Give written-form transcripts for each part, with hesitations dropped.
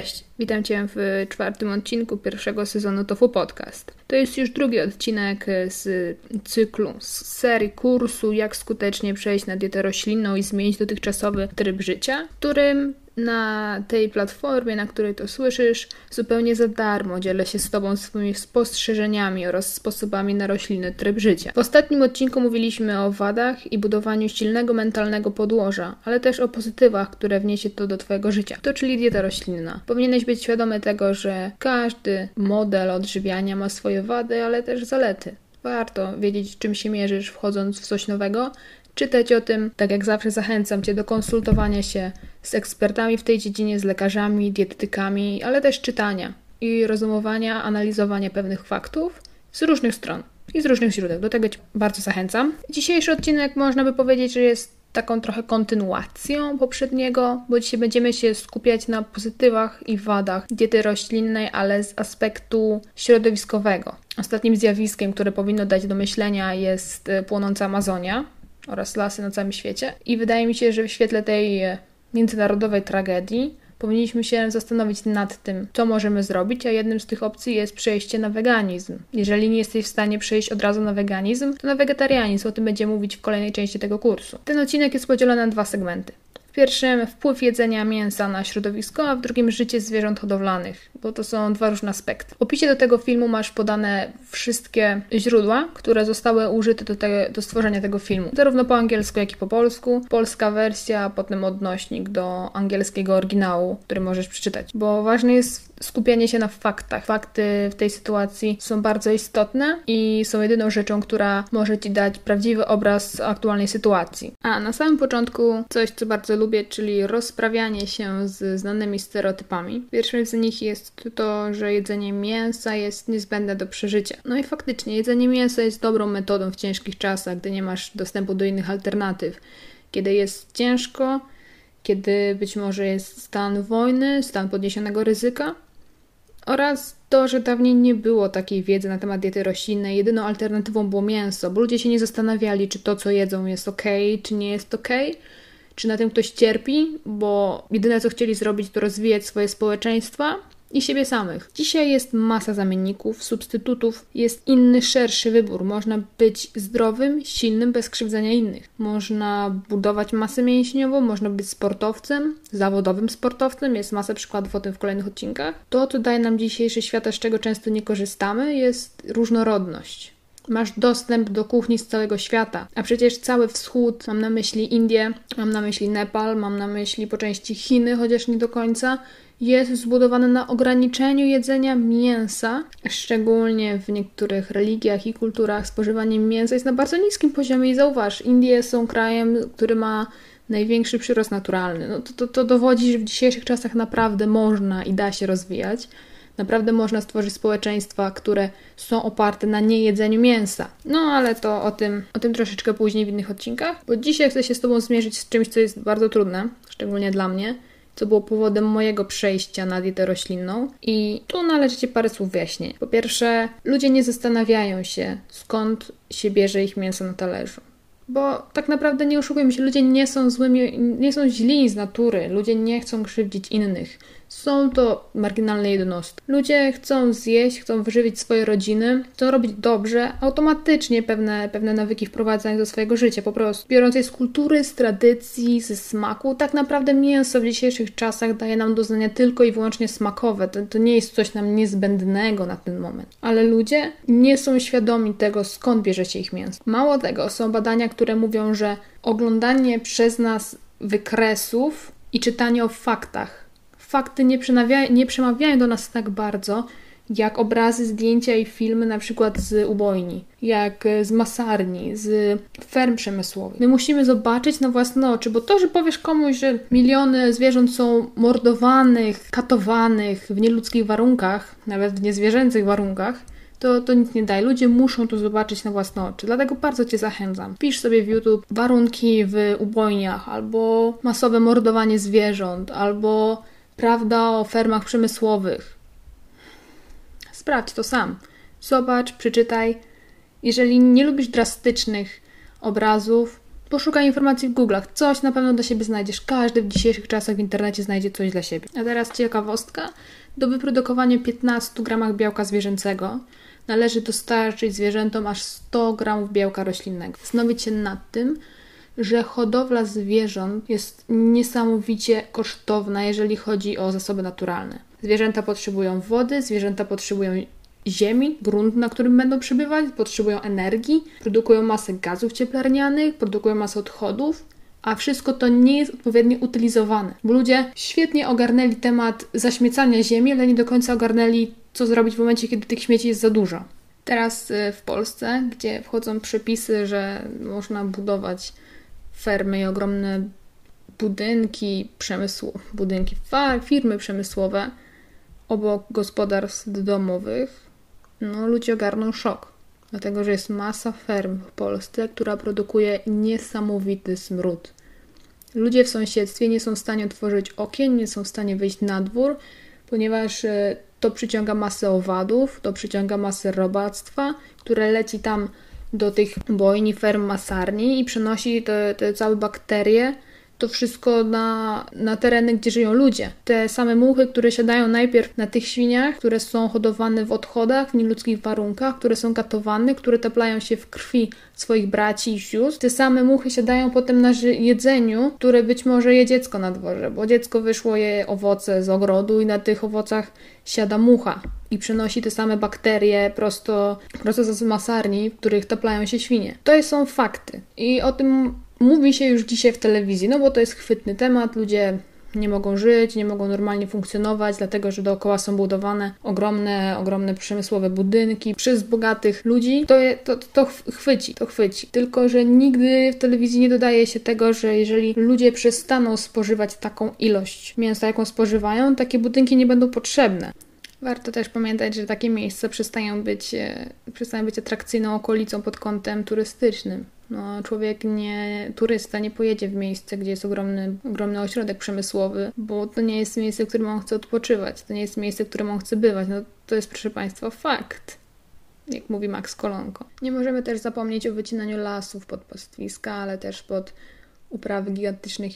Cześć, witam Cię w czwartym odcinku pierwszego sezonu Tofu Podcast. To jest już drugi odcinek z cyklu, z serii kursu Jak skutecznie przejść na dietę roślinną i zmienić dotychczasowy tryb życia, w którym na tej platformie, na której to słyszysz, zupełnie za darmo dzielę się z Tobą swoimi spostrzeżeniami oraz sposobami na roślinny tryb życia. W ostatnim odcinku mówiliśmy o wadach i budowaniu silnego mentalnego podłoża, ale też o pozytywach, które wniesie to do Twojego życia. To czyli dieta roślinna. Powinieneś być świadomy tego, że każdy model odżywiania ma swoje wady, ale też zalety. Warto wiedzieć, czym się mierzysz, wchodząc w coś nowego, czytać o tym. Tak jak zawsze zachęcam Cię do konsultowania się z ekspertami w tej dziedzinie, z lekarzami, dietetykami, ale też czytania i rozumowania, analizowania pewnych faktów z różnych stron i z różnych źródeł. Do tego Cię bardzo zachęcam. Dzisiejszy odcinek można by powiedzieć, że jest taką trochę kontynuacją poprzedniego, bo dzisiaj będziemy się skupiać na pozytywach i wadach diety roślinnej, ale z aspektu środowiskowego. Ostatnim zjawiskiem, które powinno dać do myślenia, jest płonąca Amazonia oraz lasy na całym świecie. I wydaje mi się, że w świetle tej międzynarodowej tragedii powinniśmy się zastanowić nad tym, co możemy zrobić, a jednym z tych opcji jest przejście na weganizm. Jeżeli nie jesteś w stanie przejść od razu na weganizm, to na wegetarianizm. O tym będziemy mówić w kolejnej części tego kursu. Ten odcinek jest podzielony na dwa segmenty. W pierwszym wpływ jedzenia mięsa na środowisko, a w drugim życie zwierząt hodowlanych, bo to są dwa różne aspekty. W opisie do tego filmu masz podane wszystkie źródła, które zostały użyte do stworzenia tego filmu. Zarówno po angielsku, jak i po polsku. Polska wersja, a potem odnośnik do angielskiego oryginału, który możesz przeczytać. Bo ważne jest skupienie się na faktach. Fakty w tej sytuacji są bardzo istotne i są jedyną rzeczą, która może Ci dać prawdziwy obraz aktualnej sytuacji. A na samym początku coś, co bardzo lubię, czyli rozprawianie się z znanymi stereotypami. Pierwszym z nich jest to, że jedzenie mięsa jest niezbędne do przeżycia. No i faktycznie, jedzenie mięsa jest dobrą metodą w ciężkich czasach, gdy nie masz dostępu do innych alternatyw. Kiedy jest ciężko, kiedy być może jest stan wojny, stan podniesionego ryzyka oraz to, że dawniej nie było takiej wiedzy na temat diety roślinnej. Jedyną alternatywą było mięso, bo ludzie się nie zastanawiali, czy to, co jedzą, jest okej, czy nie jest okej. Czy na tym ktoś cierpi, bo jedyne co chcieli zrobić to rozwijać swoje społeczeństwa i siebie samych. Dzisiaj jest masa zamienników, substytutów, jest inny, szerszy wybór. Można być zdrowym, silnym, bez krzywdzenia innych. Można budować masę mięśniową, można być sportowcem, zawodowym sportowcem. Jest masa przykładów o tym w kolejnych odcinkach. To, co daje nam dzisiejszy świat, a z czego często nie korzystamy, jest różnorodność. Masz dostęp do kuchni z całego świata, a przecież cały wschód, mam na myśli Indię, mam na myśli Nepal, mam na myśli po części Chiny, chociaż nie do końca, jest zbudowany na ograniczeniu jedzenia mięsa. Szczególnie w niektórych religiach i kulturach spożywanie mięsa jest na bardzo niskim poziomie i zauważ, Indie są krajem, który ma największy przyrost naturalny. No to dowodzi, że w dzisiejszych czasach naprawdę można i da się rozwijać. Naprawdę można stworzyć społeczeństwa, które są oparte na niejedzeniu mięsa. No ale to o tym troszeczkę później w innych odcinkach, bo dzisiaj chcę się z Tobą zmierzyć z czymś, co jest bardzo trudne, szczególnie dla mnie, co było powodem mojego przejścia na dietę roślinną. I tu należy Ci parę słów wyjaśnienia. Po pierwsze, ludzie nie zastanawiają się, skąd się bierze ich mięso na talerzu. Bo tak naprawdę nie oszukujmy się, ludzie nie są złymi, nie są źli z natury, ludzie nie chcą krzywdzić innych. Są to marginalne jednostki. Ludzie chcą zjeść, chcą wyżywić swoje rodziny, chcą robić dobrze, automatycznie pewne nawyki wprowadzając do swojego życia, po prostu. Biorąc je z kultury, z tradycji, ze smaku, tak naprawdę mięso w dzisiejszych czasach daje nam doznania tylko i wyłącznie smakowe. To nie jest coś nam niezbędnego na ten moment. Ale ludzie nie są świadomi tego, skąd bierze się ich mięso. Mało tego, są badania, które mówią, że oglądanie przez nas wykresów i czytanie o faktach, fakty nie przemawiają do nas tak bardzo, jak obrazy, zdjęcia i filmy na przykład z ubojni, jak z masarni, z ferm przemysłowych. My musimy zobaczyć na własne oczy, bo to, że powiesz komuś, że miliony zwierząt są mordowanych, katowanych w nieludzkich warunkach, nawet w niezwierzęcych warunkach, to nic nie daje. Ludzie muszą to zobaczyć na własne oczy. Dlatego bardzo Cię zachęcam. Pisz sobie w YouTube warunki w ubojniach, albo masowe mordowanie zwierząt, albo prawda o fermach przemysłowych. Sprawdź to sam. Zobacz, przeczytaj. Jeżeli nie lubisz drastycznych obrazów, Poszukaj informacji w Google'ach. Coś na pewno dla siebie znajdziesz. Każdy w dzisiejszych czasach w internecie znajdzie coś dla siebie. A teraz ciekawostka. Do wyprodukowania 15 gramów białka zwierzęcego należy dostarczyć zwierzętom aż 100 gramów białka roślinnego. Zastanowić się nad tym, że hodowla zwierząt jest niesamowicie kosztowna, jeżeli chodzi o zasoby naturalne. Zwierzęta potrzebują wody, zwierzęta potrzebują ziemi, grunt, na którym będą przebywać, potrzebują energii, produkują masę gazów cieplarnianych, produkują masę odchodów, a wszystko to nie jest odpowiednio utylizowane. Bo ludzie świetnie ogarnęli temat zaśmiecania ziemi, ale nie do końca ogarnęli, co zrobić w momencie, kiedy tych śmieci jest za dużo. Teraz w Polsce, gdzie wchodzą przepisy, że można budować fermy i ogromne firmy przemysłowe obok gospodarstw domowych, no ludzie ogarną szok. Dlatego, że jest masa ferm w Polsce, która produkuje niesamowity smród. Ludzie w sąsiedztwie nie są w stanie otworzyć okien, nie są w stanie wyjść na dwór, ponieważ to przyciąga masę owadów, to przyciąga masę robactwa, które leci tam do tych bojni, ferm, masarni i przenosi te całe bakterie, to wszystko na tereny, gdzie żyją ludzie. Te same muchy, które siadają najpierw na tych świniach, które są hodowane w odchodach, w nieludzkich warunkach, które są katowane, które taplają się w krwi swoich braci i sióstr. Te same muchy siadają potem na jedzeniu, które być może je dziecko na dworze, bo dziecko wyszło je owoce z ogrodu i na tych owocach siada mucha i przenosi te same bakterie prosto z masarni, w których taplają się świnie. To są fakty i o tym mówi się już dzisiaj w telewizji, no bo to jest chwytny temat, ludzie nie mogą żyć, nie mogą normalnie funkcjonować, dlatego że dookoła są budowane ogromne przemysłowe budynki przez bogatych ludzi. To chwyci. Tylko, że nigdy w telewizji nie dodaje się tego, że jeżeli ludzie przestaną spożywać taką ilość mięsa, jaką spożywają, takie budynki nie będą potrzebne. Warto też pamiętać, że takie miejsca przestają być atrakcyjną okolicą pod kątem turystycznym. No, turysta nie pojedzie w miejsce, gdzie jest ogromny ośrodek przemysłowy, bo to nie jest miejsce, w którym on chce odpoczywać, to nie jest miejsce, w którym on chce bywać. No, to jest, proszę Państwa, fakt, jak mówi Max Kolonko. Nie możemy też zapomnieć o wycinaniu lasów pod pastwiska, ale też pod uprawy gigantycznych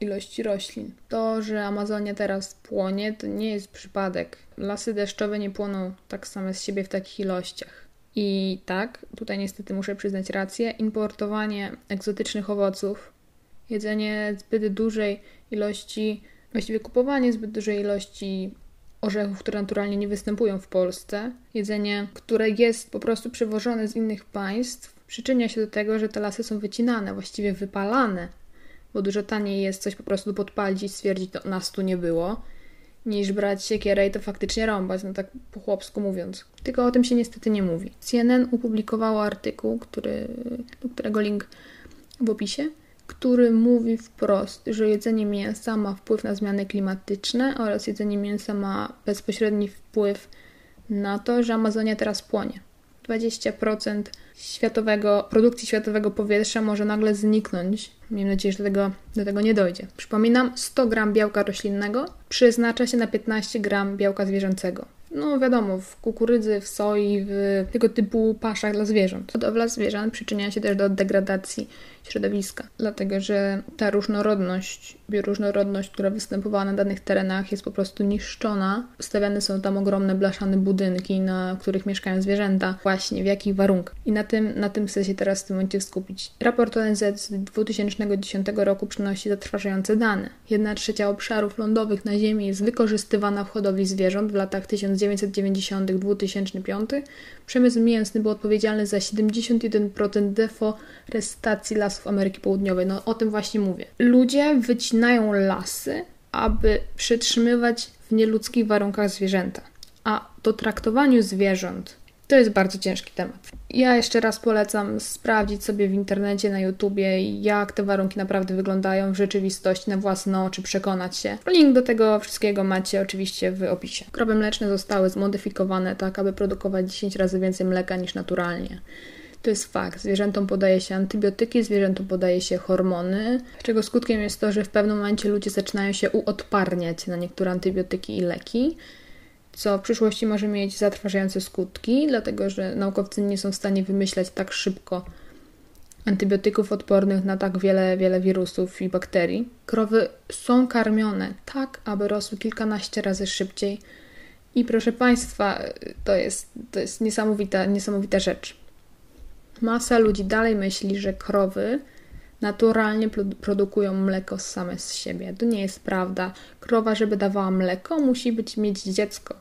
ilości roślin. To, że Amazonia teraz płonie, to nie jest przypadek. Lasy deszczowe nie płoną tak same z siebie w takich ilościach. I tak, tutaj niestety muszę przyznać rację, importowanie egzotycznych owoców, jedzenie zbyt dużej ilości, właściwie kupowanie zbyt dużej ilości orzechów, które naturalnie nie występują w Polsce, jedzenie, które jest po prostu przywożone z innych państw, przyczynia się do tego, że te lasy są wycinane, właściwie wypalane, bo dużo taniej jest coś po prostu podpalić i stwierdzić, to nas tu nie było, niż brać siekierę i to faktycznie rąbać, no tak po chłopsku mówiąc. Tylko o tym się niestety nie mówi. CNN opublikowało artykuł, do którego link w opisie, który mówi wprost, że jedzenie mięsa ma wpływ na zmiany klimatyczne oraz jedzenie mięsa ma bezpośredni wpływ na to, że Amazonia teraz płonie. 20% produkcji światowego powietrza może nagle zniknąć. Miejmy nadzieję, że do tego nie dojdzie. Przypominam, 100 gram białka roślinnego przeznacza się na 15 gram białka zwierzęcego. No wiadomo, w kukurydzy, w soi, w tego typu paszach dla zwierząt. Hodowla zwierząt przyczynia się też do degradacji środowiska, dlatego że ta różnorodność, bioróżnorodność, która występowała na danych terenach jest po prostu niszczona. Stawiane są tam ogromne blaszane budynki, na których mieszkają zwierzęta. Właśnie w jakich warunkach? I na tym chcę się teraz w tym momencie skupić. Raport ONZ z 2010 roku przynosi zatrważające dane. 1/3 obszarów lądowych na Ziemi jest wykorzystywana w hodowli zwierząt w latach 1990-2005. Przemysł mięsny był odpowiedzialny za 71% deforestacji lasów Ameryki Południowej. No o tym właśnie mówię. Ludzie wycinają lasy, aby przetrzymywać w nieludzkich warunkach zwierzęta. A do traktowania zwierząt to jest bardzo ciężki temat. Ja jeszcze raz polecam sprawdzić sobie w internecie, na YouTubie, jak te warunki naprawdę wyglądają w rzeczywistości, na własne oczy przekonać się. Link do tego wszystkiego macie oczywiście w opisie. Krowy mleczne zostały zmodyfikowane tak, aby produkować 10 razy więcej mleka niż naturalnie. To jest fakt. Zwierzętom podaje się antybiotyki, zwierzętom podaje się hormony, czego skutkiem jest to, że w pewnym momencie ludzie zaczynają się uodparniać na niektóre antybiotyki i leki, co w przyszłości może mieć zatrważające skutki, dlatego że naukowcy nie są w stanie wymyślać tak szybko antybiotyków odpornych na tak wiele wirusów i bakterii. Krowy są karmione tak, aby rosły kilkanaście razy szybciej. I proszę Państwa, to jest niesamowita rzecz. Masa ludzi dalej myśli, że krowy naturalnie produkują mleko same z siebie. To nie jest prawda. Krowa, żeby dawała mleko, musi mieć dziecko.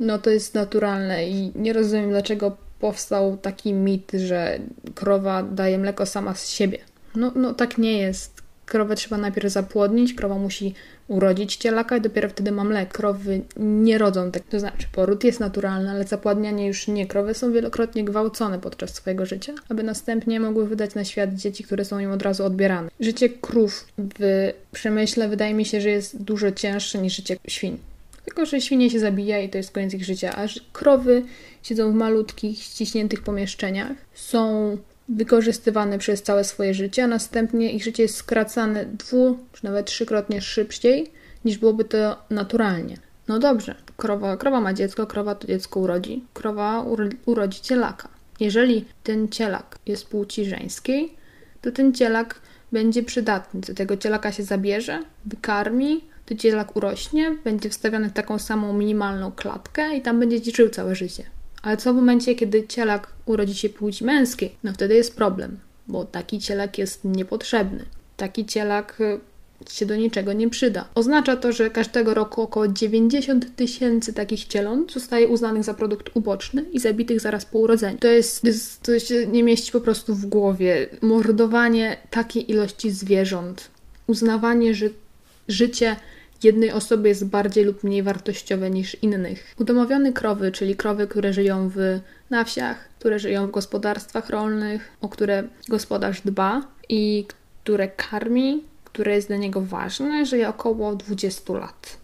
No to jest naturalne i nie rozumiem, dlaczego powstał taki mit, że krowa daje mleko sama z siebie. No tak nie jest. Krowę trzeba najpierw zapłodnić, krowa musi urodzić cielaka i dopiero wtedy ma mleko. Krowy nie rodzą tak, to znaczy poród jest naturalny, ale zapładnianie już nie. Krowy są wielokrotnie gwałcone podczas swojego życia, aby następnie mogły wydać na świat dzieci, które są im od razu odbierane. Życie krów w przemyśle wydaje mi się, że jest dużo cięższe niż życie świń. Tylko, że świnie się zabija i to jest koniec ich życia, aż krowy siedzą w malutkich, ściśniętych pomieszczeniach, są wykorzystywane przez całe swoje życie, a następnie ich życie jest skracane 2 czy nawet 3-krotnie szybciej, niż byłoby to naturalnie. No dobrze, krowa ma dziecko, krowa to dziecko urodzi, krowa urodzi cielaka. Jeżeli ten cielak jest płci żeńskiej, to ten cielak będzie przydatny. Do tego cielaka się zabierze, wykarmi, to cielak urośnie, będzie wstawiony w taką samą minimalną klatkę i tam będzie żył całe życie. Ale co w momencie, kiedy cielak urodzi się płci męskiej? No wtedy jest problem, bo taki cielak jest niepotrzebny. Taki cielak się do niczego nie przyda. Oznacza to, że każdego roku około 90 000 takich cieląt zostaje uznanych za produkt uboczny i zabitych zaraz po urodzeniu. To się nie mieści po prostu w głowie. Mordowanie takiej ilości zwierząt, uznawanie, że życie jednej osoby jest bardziej lub mniej wartościowe niż innych. Udomowione krowy, czyli krowy, które żyją na wsiach, które żyją w gospodarstwach rolnych, o które gospodarz dba i które karmi, które jest dla niego ważne, żyje około 20 lat.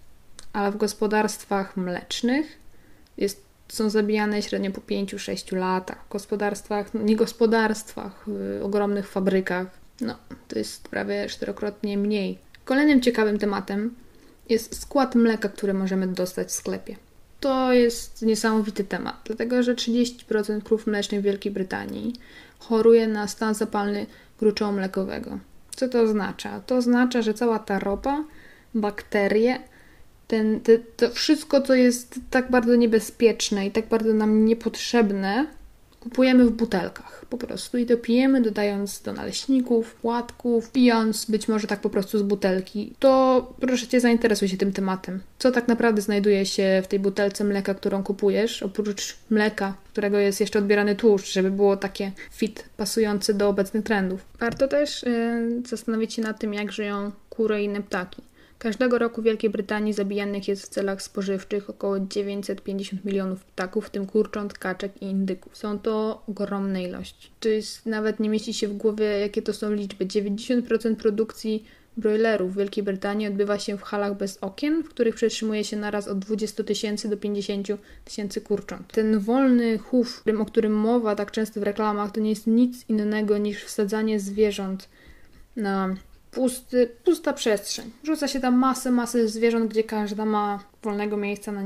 Ale w gospodarstwach mlecznych są zabijane średnio po 5-6 latach. W gospodarstwach, w ogromnych fabrykach, to jest prawie 4-krotnie mniej. Kolejnym ciekawym tematem jest skład mleka, który możemy dostać w sklepie. To jest niesamowity temat, dlatego że 30% krów mlecznych w Wielkiej Brytanii choruje na stan zapalny gruczołu mlekowego. Co to oznacza? To oznacza, że cała ta ropa, bakterie, to wszystko, co jest tak bardzo niebezpieczne i tak bardzo nam niepotrzebne, kupujemy w butelkach po prostu i to pijemy, dodając do naleśników, płatków, pijąc być może tak po prostu z butelki. To proszę Cię, zainteresuj się tym tematem. Co tak naprawdę znajduje się w tej butelce mleka, którą kupujesz, oprócz mleka, którego jest jeszcze odbierany tłuszcz, żeby było takie fit, pasujące do obecnych trendów. Warto też zastanowić się nad tym, jak żyją kury i inne ptaki. Każdego roku w Wielkiej Brytanii zabijanych jest w celach spożywczych około 950 milionów ptaków, w tym kurcząt, kaczek i indyków. Są to ogromne ilości. To jest, nawet nie mieści się w głowie, jakie to są liczby. 90% produkcji brojlerów w Wielkiej Brytanii odbywa się w halach bez okien, w których przetrzymuje się naraz od 20 000 do 50 000 kurcząt. Ten wolny chów, o którym mowa tak często w reklamach, to nie jest nic innego niż wsadzanie zwierząt na pusta przestrzeń. Rzuca się tam masę zwierząt, gdzie każda ma wolnego miejsca na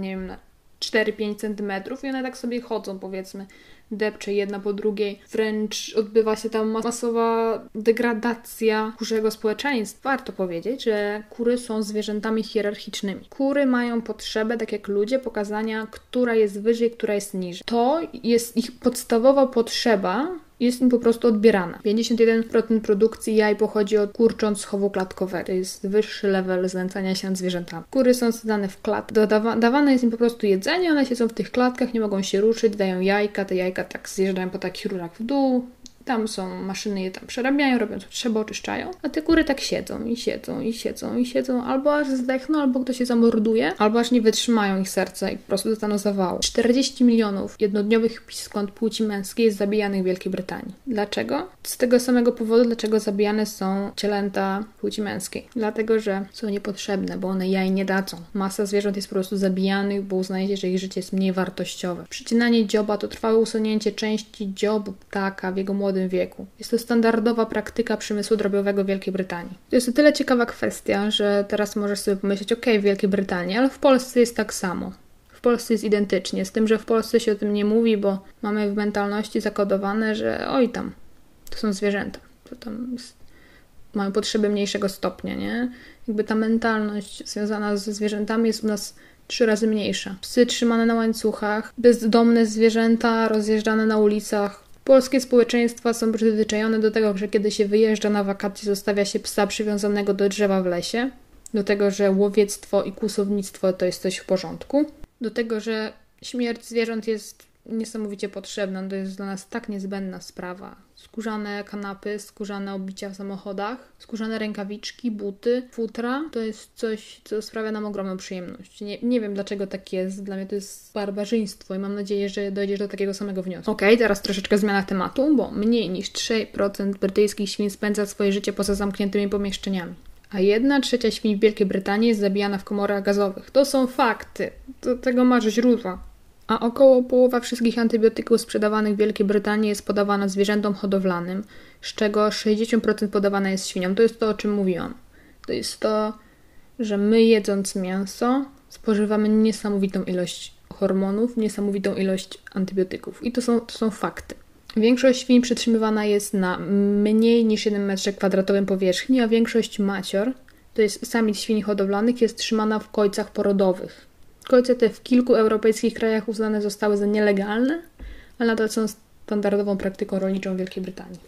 4-5 cm i one tak sobie chodzą, powiedzmy, depcze jedna po drugiej. Wręcz odbywa się tam masowa degradacja kurzego społeczeństwa. Warto powiedzieć, że kury są zwierzętami hierarchicznymi. Kury mają potrzebę, tak jak ludzie, pokazania, która jest wyżej, która jest niżej. To jest ich podstawowa potrzeba, jest im po prostu odbierana. 51% produkcji jaj pochodzi od kurcząt z chowu klatkowego. To jest wyższy level znęcania się nad zwierzętami. Kury są sadzane w klatkach. Dawane jest im po prostu jedzenie, one siedzą w tych klatkach, nie mogą się ruszyć, dają jajka, te jajka tak zjeżdżają po takich rurach w dół. Tam są maszyny, je tam przerabiają, robią co trzeba, oczyszczają. A te kury tak siedzą, albo aż zdechną, albo ktoś je zamorduje, albo aż nie wytrzymają ich serca i po prostu dostaną zawału. 40 milionów jednodniowych piskąt płci męskiej jest zabijanych w Wielkiej Brytanii. Dlaczego? Z tego samego powodu, dlaczego zabijane są cielęta płci męskiej. Dlatego, że są niepotrzebne, bo one jaj nie dadzą. Masa zwierząt jest po prostu zabijanych, bo uznaje się, że ich życie jest mniej wartościowe. Przycinanie dzioba to trwałe usunięcie części dziobu ptaka w jego młodym wieku. Jest to standardowa praktyka przemysłu drobiowego Wielkiej Brytanii. To jest o tyle ciekawa kwestia, że teraz możesz sobie pomyśleć, w Wielkiej Brytanii, ale w Polsce jest tak samo. W Polsce jest identycznie, z tym, że w Polsce się o tym nie mówi, bo mamy w mentalności zakodowane, że oj tam, to są zwierzęta, to tam mają potrzeby mniejszego stopnia, nie? Jakby ta mentalność związana ze zwierzętami jest u nas 3 razy mniejsza. Psy trzymane na łańcuchach, bezdomne zwierzęta rozjeżdżane na ulicach. Polskie społeczeństwa są przyzwyczajone do tego, że kiedy się wyjeżdża na wakacje, zostawia się psa przywiązanego do drzewa w lesie, do tego, że łowiectwo i kłusownictwo to jest coś w porządku, do tego, że śmierć zwierząt jest niesamowicie potrzebna, to jest dla nas tak niezbędna sprawa. Skórzane kanapy, skórzane obicia w samochodach, skórzane rękawiczki, buty, futra. To jest coś, co sprawia nam ogromną przyjemność. Nie wiem, dlaczego tak jest. Dla mnie to jest barbarzyństwo i mam nadzieję, że dojdziesz do takiego samego wniosku. Okej, teraz troszeczkę zmiana tematu, bo mniej niż 3% brytyjskich świń spędza swoje życie poza zamkniętymi pomieszczeniami. A 1/3 świń w Wielkiej Brytanii jest zabijana w komorach gazowych. To są fakty. Do tego masz źródła. A około połowa wszystkich antybiotyków sprzedawanych w Wielkiej Brytanii jest podawana zwierzętom hodowlanym, z czego 60% podawane jest świniom. To jest to, o czym mówiłam. To jest to, że my jedząc mięso spożywamy niesamowitą ilość hormonów, niesamowitą ilość antybiotyków. I to są fakty. Większość świń przetrzymywana jest na mniej niż 1 metrze kwadratowym powierzchni, a większość macior, to jest samic świń hodowlanych, jest trzymana w kojcach porodowych. Kojce te w kilku europejskich krajach uznane zostały za nielegalne, ale nadal są standardową praktyką rolniczą w Wielkiej Brytanii.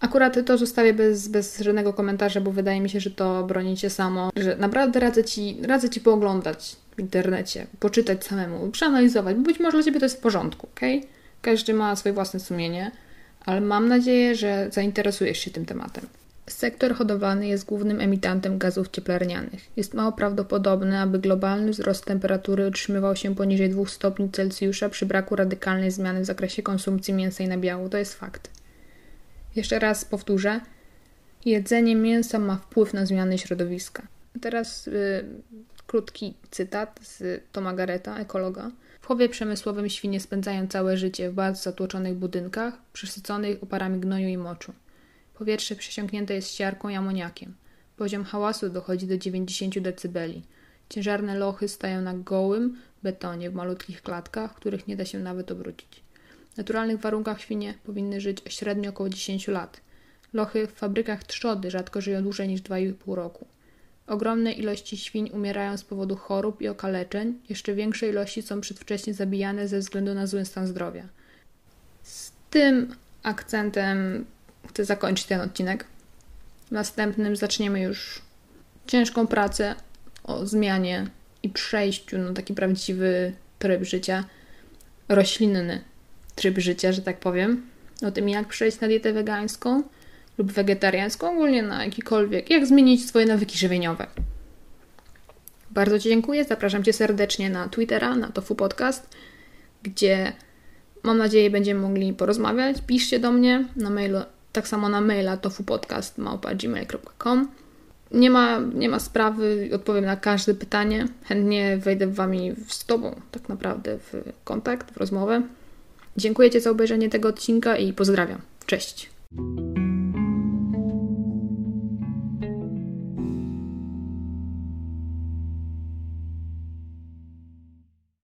Akurat to zostawię bez żadnego komentarza, bo wydaje mi się, że to broni się samo. Że naprawdę radzę Ci pooglądać w internecie, poczytać samemu, przeanalizować, bo być może dla Ciebie to jest w porządku, okej? Każdy ma swoje własne sumienie, ale mam nadzieję, że zainteresujesz się tym tematem. Sektor hodowlany jest głównym emitantem gazów cieplarnianych. Jest mało prawdopodobne, aby globalny wzrost temperatury utrzymywał się poniżej 2 stopni Celsjusza przy braku radykalnej zmiany w zakresie konsumpcji mięsa i nabiału. To jest fakt. Jeszcze raz powtórzę. Jedzenie mięsa ma wpływ na zmiany środowiska. A teraz krótki cytat z Toma Garretta, ekologa. W chowie przemysłowym świnie spędzają całe życie w bardzo zatłoczonych budynkach, przesyconych oparami gnoju i moczu. Powietrze przesiąknięte jest siarką i amoniakiem. Poziom hałasu dochodzi do 90 dB. Ciężarne lochy stają na gołym betonie w malutkich klatkach, których nie da się nawet obrócić. W naturalnych warunkach świnie powinny żyć średnio około 10 lat. Lochy w fabrykach trzody rzadko żyją dłużej niż 2,5 roku. Ogromne ilości świń umierają z powodu chorób i okaleczeń. Jeszcze większe ilości są przedwcześnie zabijane ze względu na zły stan zdrowia. Z tym akcentem chcę zakończyć ten odcinek. W następnym zaczniemy już ciężką pracę o zmianie i przejściu na taki prawdziwy tryb życia, roślinny tryb życia, że tak powiem. O tym, jak przejść na dietę wegańską lub wegetariańską, ogólnie na jakikolwiek, jak zmienić swoje nawyki żywieniowe. Bardzo Ci dziękuję, zapraszam Cię serdecznie na Twittera, na Tofu Podcast, gdzie mam nadzieję będziemy mogli porozmawiać. Piszcie do mnie na mailu, tak samo na maila tofupodcast@gmail.com. Nie ma sprawy, odpowiem na każde pytanie. Chętnie wejdę z Tobą tak naprawdę w kontakt, w rozmowę. Dziękuję Ci za obejrzenie tego odcinka i pozdrawiam. Cześć!